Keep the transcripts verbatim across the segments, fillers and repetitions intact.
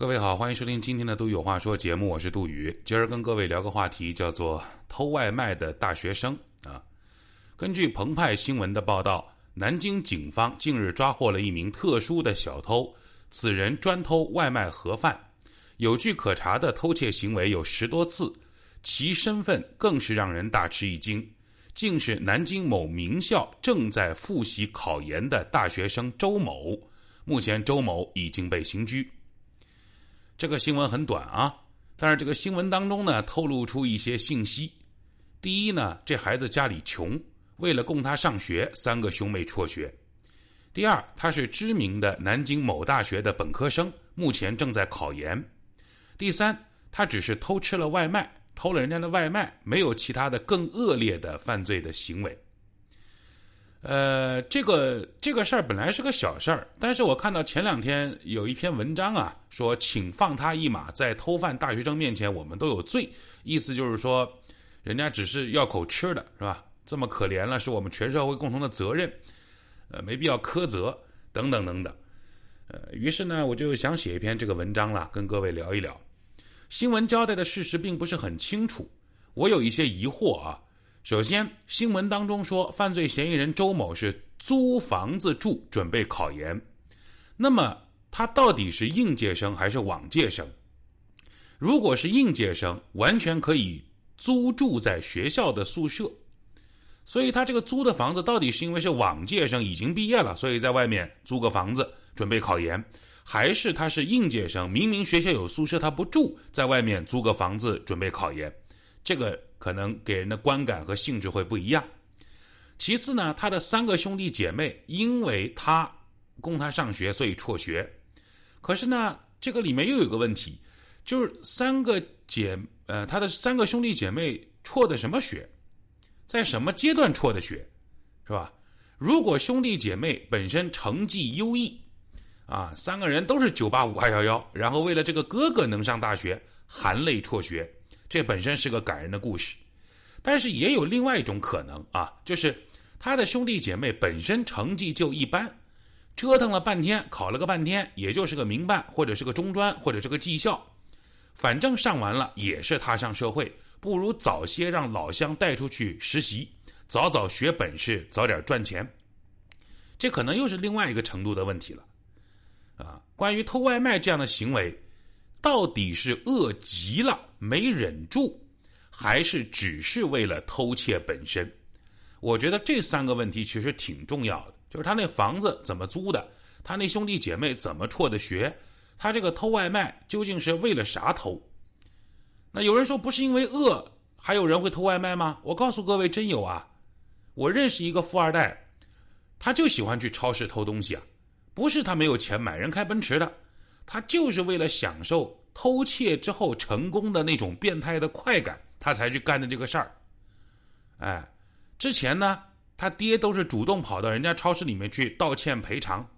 各位好，欢迎收听今天的《都有话说》节目，我是杜宇。今儿跟各位聊个话题，叫做偷外卖的大学生啊。根据澎湃新闻的报道，南京警方近日抓获了一名特殊的小偷，此人专偷外卖盒饭，有据可查的偷窃行为有十多次，其身份更是让人大吃一惊，竟是南京某名校正在复习考研的大学生周某。目前周某已经被刑拘。这个新闻很短啊，但是这个新闻当中呢，透露出一些信息。第一呢，这孩子家里穷，为了供他上学，三个兄妹辍学。第二，他是知名的南京某大学的本科生，目前正在考研。第三，他只是偷吃了外卖，偷了人家的外卖，没有其他的更恶劣的犯罪的行为。呃，这个这个事儿本来是个小事儿，但是我看到前两天有一篇文章啊，说请放他一马，在偷饭大学生面前我们都有罪，意思就是说人家只是要口吃的，是吧？这么可怜了，是我们全社会共同的责任，呃，没必要苛责等等等等。呃，于是呢，我就想写一篇这个文章了，跟各位聊一聊。新闻交代的事实并不是很清楚，我有一些疑惑啊。首先，新闻当中说犯罪嫌疑人周某是租房子住，准备考研，那么他到底是应届生还是往届生？如果是应届生，完全可以租住在学校的宿舍，所以他这个租的房子到底是因为是往届生已经毕业了，所以在外面租个房子准备考研，还是他是应届生，明明学校有宿舍他不住，在外面租个房子准备考研？这个可能给人的观感和性质会不一样。其次呢，他的三个兄弟姐妹因为他供他上学，所以辍学。可是呢，这个里面又有一个问题，就是三个姐呃，他的三个兄弟姐妹辍的什么学，在什么阶段辍的学，是吧？如果兄弟姐妹本身成绩优异啊，三个人都是九八五二一一，然后为了这个哥哥能上大学，含泪辍学。这本身是个感人的故事，但是也有另外一种可能啊，就是他的兄弟姐妹本身成绩就一般，折腾了半天，考了个半天，也就是个民办或者是个中专或者是个技校，反正上完了也是踏上社会，不如早些让老乡带出去实习，早早学本事，早点赚钱。这可能又是另外一个程度的问题了啊。关于偷外卖这样的行为，到底是饿极了没忍住，还是只是为了偷窃本身？我觉得这三个问题其实挺重要的，就是他那房子怎么租的，他那兄弟姐妹怎么辍的学，他这个偷外卖究竟是为了啥偷？那有人说不是因为饿，还有人会偷外卖吗？我告诉各位，真有啊！我认识一个富二代，他就喜欢去超市偷东西啊，不是他没有钱买，人开奔驰的，他就是为了享受偷窃之后成功的那种变态的快感，他才去干的这个事儿。哎，之前呢，他爹都是主动跑到人家超市里面去道歉赔偿，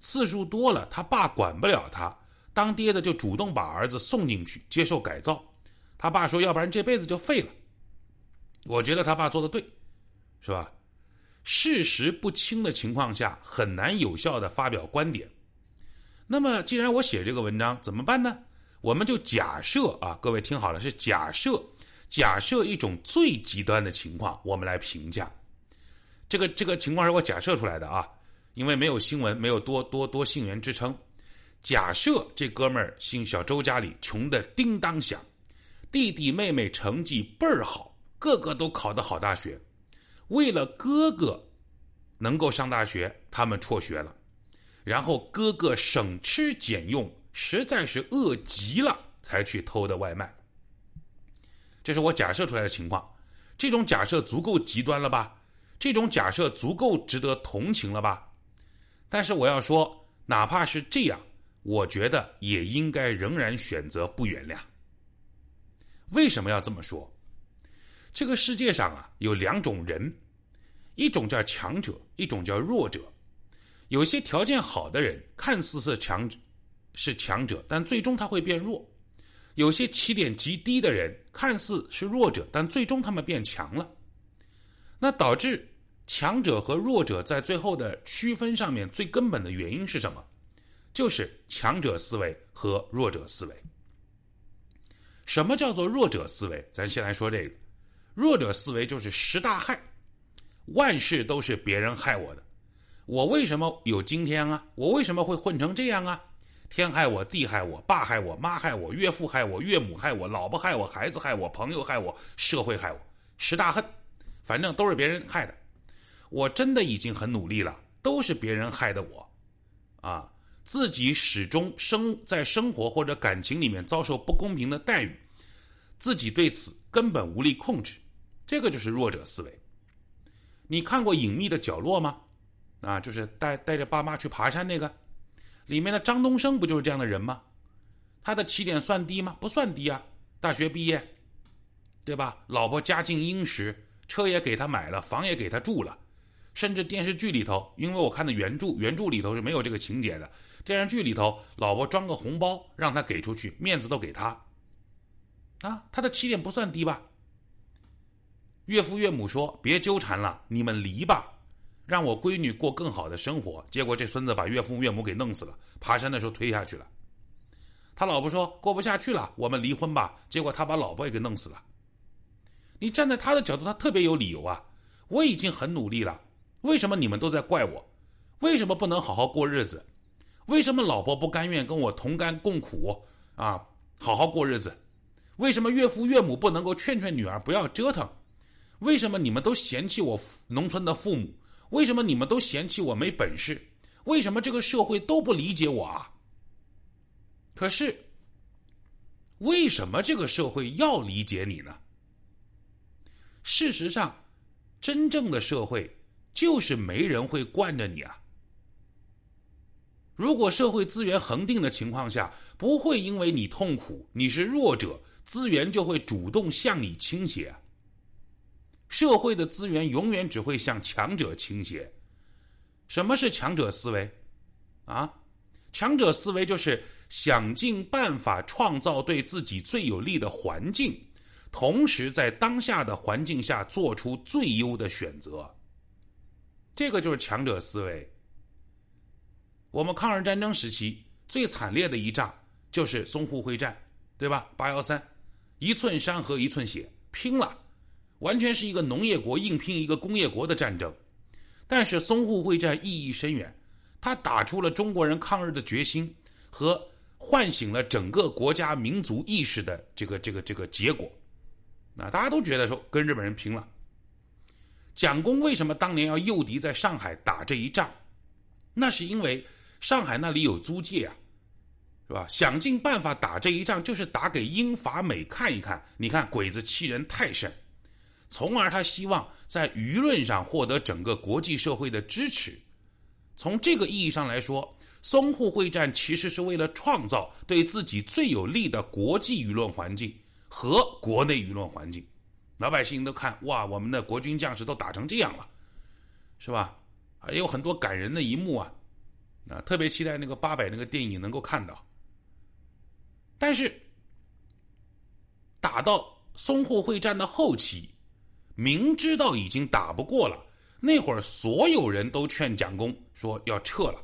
次数多了，他爸管不了他，当爹的就主动把儿子送进去接受改造。他爸说，要不然这辈子就废了。我觉得他爸做的对，是吧？事实不清的情况下，很难有效的发表观点。那么既然我写这个文章怎么办呢？我们就假设啊，各位听好了，是假设假设一种最极端的情况，我们来评价。这个这个情况是我假设出来的啊，因为没有新闻，没有多多多信源支撑。假设这哥们儿姓小周，家里穷的叮当响，弟弟妹妹成绩倍儿好，个个都考得好大学，为了哥哥能够上大学，他们辍学了。然后哥哥省吃俭用，实在是饿极了才去偷的外卖。这是我假设出来的情况。这种假设足够极端了吧？这种假设足够值得同情了吧？但是我要说，哪怕是这样，我觉得也应该仍然选择不原谅。为什么要这么说？这个世界上啊，有两种人，一种叫强者，一种叫弱者。有些条件好的人看似是强是强者，但最终他会变弱；有些起点极低的人看似是弱者，但最终他们变强了。那导致强者和弱者在最后的区分上面，最根本的原因是什么？就是强者思维和弱者思维。什么叫做弱者思维？咱先来说这个。弱者思维就是十大害，万事都是别人害我的。我为什么有今天啊？我为什么会混成这样啊？天害我，地害我，爸害我，妈害我，岳父害我，岳母害我，老婆害我，孩子害我，朋友害我，社会害我，十大恨，反正都是别人害的。我真的已经很努力了，都是别人害的我啊！自己始终生在生活或者感情里面遭受不公平的待遇，自己对此根本无力控制，这个就是弱者思维。你看过《隐秘的角落》吗？啊，就是带带着爸妈去爬山那个，里面的张东升不就是这样的人吗？他的起点算低吗？不算低啊，大学毕业，对吧？老婆家境殷实，车也给他买了，房也给他住了，甚至电视剧里头，因为我看的原著，原著里头是没有这个情节的，电视剧里头，老婆装个红包让他给出去，面子都给他，啊，他的起点不算低吧？岳父岳母说：“别纠缠了，你们离吧。”让我闺女过更好的生活，结果这孙子把岳父岳母给弄死了，爬山的时候推下去了。他老婆说过不下去了，我们离婚吧，结果他把老婆也给弄死了。你站在他的角度，他特别有理由啊，我已经很努力了，为什么你们都在怪我？为什么不能好好过日子？为什么老婆不甘愿跟我同甘共苦啊，好好过日子？为什么岳父岳母不能够劝劝女儿不要折腾？为什么你们都嫌弃我农村的父母？为什么你们都嫌弃我没本事？为什么这个社会都不理解我啊？可是，为什么这个社会要理解你呢？事实上，真正的社会就是没人会惯着你啊。如果社会资源恒定的情况下，不会因为你痛苦，你是弱者，资源就会主动向你倾斜啊。社会的资源永远只会向强者倾斜。什么是强者思维啊？强者思维就是想尽办法创造对自己最有利的环境，同时在当下的环境下做出最优的选择。这个就是强者思维。我们抗日战争时期最惨烈的一仗就是淞沪会战，对吧？八一三，一寸山河一寸血，拼了，完全是一个农业国硬拼一个工业国的战争。但是淞沪会战意义深远，它打出了中国人抗日的决心和唤醒了整个国家民族意识的这个这个这个结果。那大家都觉得说跟日本人拼了。蒋公为什么当年要诱敌在上海打这一仗？那是因为上海那里有租界啊，是吧？想尽办法打这一仗，就是打给英法美看一看，你看鬼子欺人太甚。从而他希望在舆论上获得整个国际社会的支持。从这个意义上来说，淞沪会战其实是为了创造对自己最有利的国际舆论环境和国内舆论环境。老百姓都看，哇，我们的国军将士都打成这样了，是吧？也有很多感人的一幕啊，啊，特别期待那个八百那个电影能够看到。但是，打到淞沪会战的后期，明知道已经打不过了，那会儿所有人都劝蒋公说要撤了，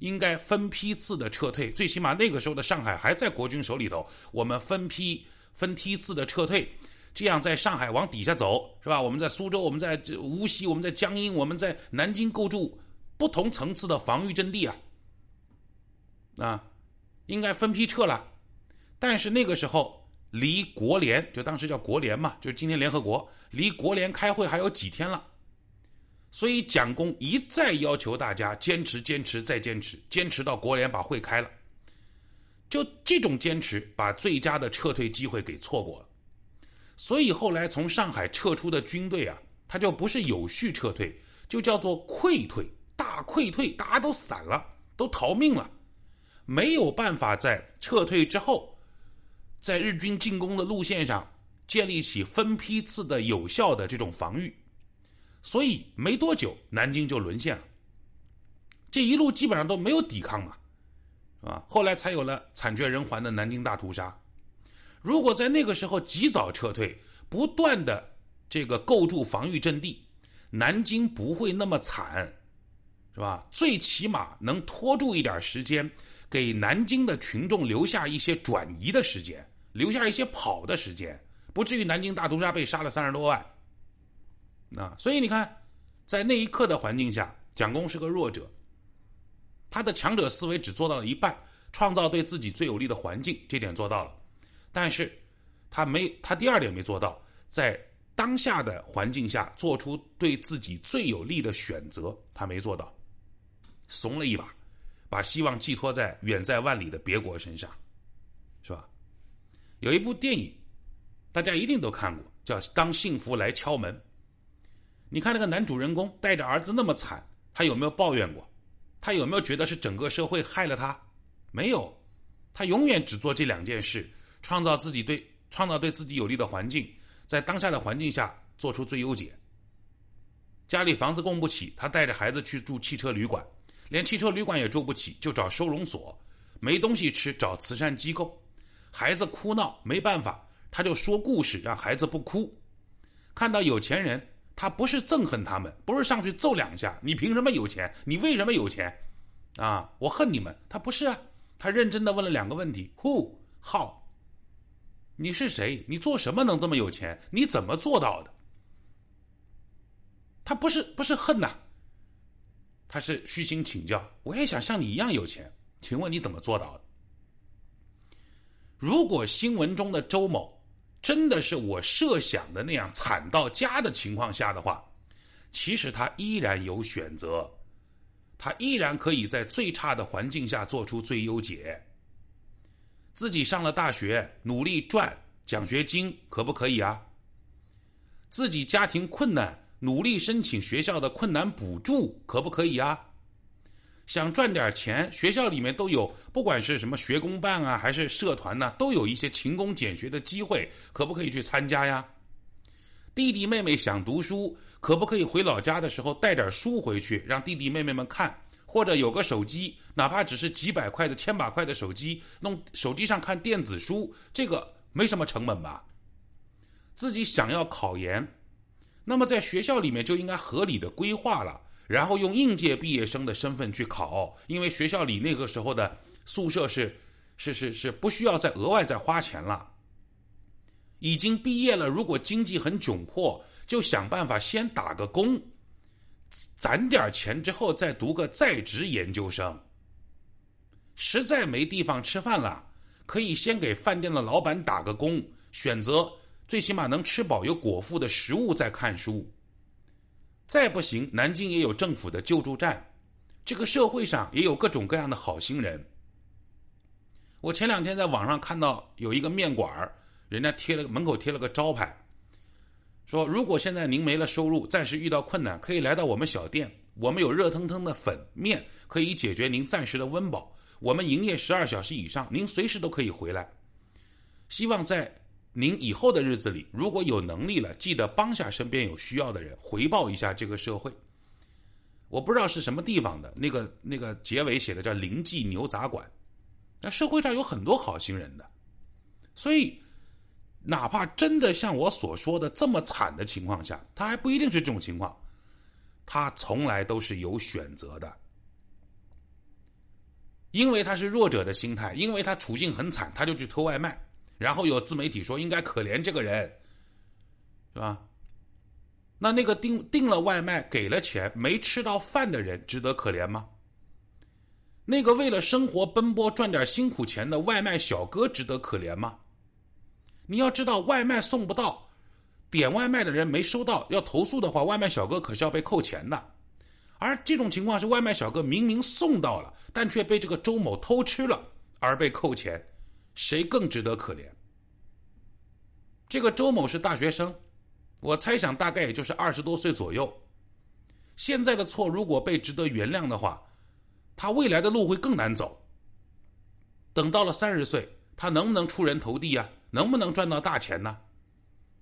应该分批次的撤退，最起码那个时候的上海还在国军手里头，我们分批分梯次的撤退，这样在上海往底下走，是吧？我们在苏州，我们在无锡，我们在江阴，我们在南京构筑不同层次的防御阵地啊，啊，应该分批撤了。但是那个时候离国联，就当时叫国联嘛，就是今天联合国，离国联开会还有几天了，所以蒋公一再要求大家坚持坚持再坚持，坚持到国联把会开了。就这种坚持把最佳的撤退机会给错过了，所以后来从上海撤出的军队啊，它就不是有序撤退，就叫做溃退，大溃退，大家都散了，都逃命了，没有办法在撤退之后在日军进攻的路线上建立起分批次的有效的这种防御，所以没多久南京就沦陷了。这一路基本上都没有抵抗嘛，啊，后来才有了惨绝人寰的南京大屠杀。如果在那个时候及早撤退，不断的这个构筑防御阵地，南京不会那么惨，是吧？最起码能拖住一点时间，给南京的群众留下一些转移的时间，留下一些跑的时间，不至于南京大屠杀被杀了三十多万。那所以你看，在那一刻的环境下，蒋公是个弱者，他的强者思维只做到了一半，创造对自己最有利的环境，这点做到了，但是他没，他第二点没做到，在当下的环境下做出对自己最有利的选择，他没做到，怂了一把，把希望寄托在远在万里的别国身上，是吧？有一部电影，大家一定都看过，叫《当幸福来敲门》。你看那个男主人公带着儿子那么惨，他有没有抱怨过？他有没有觉得是整个社会害了他？没有，他永远只做这两件事：创造自己对创造对自己有利的环境，在当下的环境下做出最优解。家里房子供不起，他带着孩子去住汽车旅馆，连汽车旅馆也住不起，就找收容所；没东西吃，找慈善机构；孩子哭闹没办法，他就说故事让孩子不哭。看到有钱人，他不是憎恨他们，不是上去揍两下，你凭什么有钱，你为什么有钱啊，我恨你们，他不是啊，他认真的问了两个问题： Who How，你是谁？你做什么能这么有钱？你怎么做到的？他不是不是恨呐、啊，他是虚心请教。我也想像你一样有钱，请问你怎么做到的？如果新闻中的周某真的是我设想的那样惨到家的情况下的话，其实他依然有选择，他依然可以在最差的环境下做出最优解。自己上了大学，努力赚奖学金，可不可以啊？自己家庭困难，努力申请学校的困难补助，可不可以啊？想赚点钱，学校里面都有，不管是什么学工办啊，还是社团呢、啊，都有一些勤工俭学的机会，可不可以去参加呀？弟弟妹妹想读书，可不可以回老家的时候带点书回去，让弟弟妹妹们看？或者有个手机，哪怕只是几百块的千把块的手机，弄手机上看电子书，这个没什么成本吧。自己想要考研，那么在学校里面就应该合理的规划了，然后用应届毕业生的身份去考，因为学校里那个时候的宿舍是是是是不需要再额外再花钱了。已经毕业了，如果经济很窘迫，就想办法先打个工，攒点钱之后再读个在职研究生。实在没地方吃饭了，可以先给饭店的老板打个工，选择最起码能吃饱有果腹的食物再看书。再不行，南京也有政府的救助站，这个社会上也有各种各样的好心人。我前两天在网上看到有一个面馆，人家贴了门口贴了个招牌，说如果现在您没了收入，暂时遇到困难，可以来到我们小店，我们有热腾腾的粉面，可以解决您暂时的温饱，我们营业十二小时以上，您随时都可以回来。希望在您以后的日子里，如果有能力了，记得帮下身边有需要的人，回报一下这个社会。我不知道是什么地方的，那个那个结尾写的叫林记牛杂馆。那社会上有很多好心人的，所以哪怕真的像我所说的这么惨的情况下，他还不一定是这种情况，他从来都是有选择的。因为他是弱者的心态，因为他处境很惨，他就去偷外卖，然后有自媒体说应该可怜这个人，是吧？那那个订订了外卖给了钱没吃到饭的人值得可怜吗？那个为了生活奔波赚点辛苦钱的外卖小哥值得可怜吗？你要知道，外卖送不到，点外卖的人没收到，要投诉的话，外卖小哥可是要被扣钱的。而这种情况是外卖小哥明明送到了，但却被这个周某偷吃了而被扣钱，谁更值得可怜？这个周某是大学生，我猜想大概也就是二十多岁左右。现在的错如果被值得原谅的话，他未来的路会更难走。等到了三十岁，他能不能出人头地啊？能不能赚到大钱呢？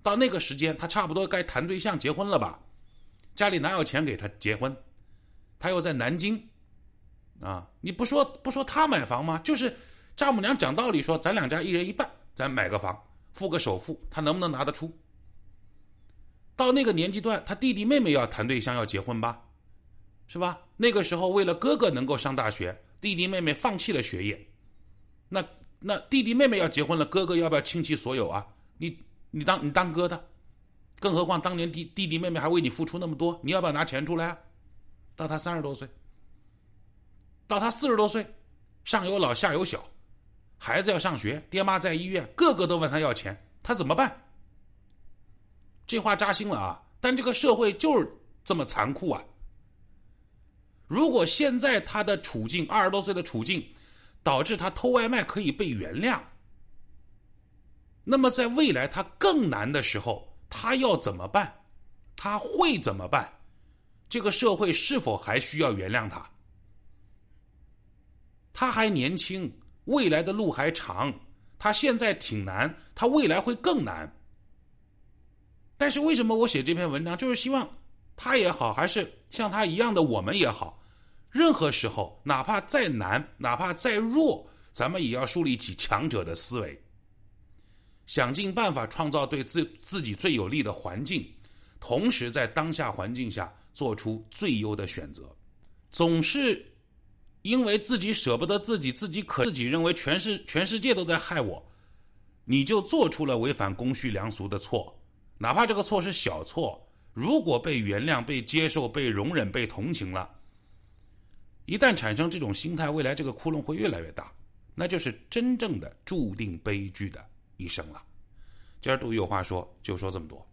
到那个时间，他差不多该谈对象结婚了吧？家里哪有钱给他结婚？他又在南京，啊，你不说不说他买房吗？就是丈母娘讲道理说，咱两家一人一半，咱买个房，付个首付，他能不能拿得出？到那个年纪段，他弟弟妹妹要谈对象要结婚吧，是吧？那个时候为了哥哥能够上大学，弟弟妹妹放弃了学业。那那弟弟妹妹要结婚了，哥哥要不要倾其所有啊？你你当你当哥的，更何况当年弟弟弟妹妹还为你付出那么多，你要不要拿钱出来啊？到他三十多岁，到他四十多岁，上有老下有小，孩子要上学，爹妈在医院，个个都问他要钱，他怎么办？这话扎心了啊！但这个社会就是这么残酷啊！如果现在他的处境，二十多岁的处境，导致他偷外卖可以被原谅，那么在未来他更难的时候，他要怎么办？他会怎么办？这个社会是否还需要原谅他？他还年轻，未来的路还长，他现在挺难，他未来会更难。但是为什么我写这篇文章，就是希望他也好，还是像他一样的我们也好，任何时候，哪怕再难，哪怕再弱，咱们也要树立起强者的思维，想尽办法创造对自自己最有利的环境，同时在当下环境下做出最优的选择。总是因为自己舍不得自己，自己可自己认为全世全世界都在害我，你就做出了违反公序良俗的错，哪怕这个错是小错，如果被原谅、被接受、被容忍、被同情了，一旦产生这种心态，未来这个窟窿会越来越大，那就是真正的注定悲剧的一生了。今儿杜宇有话说，就说这么多。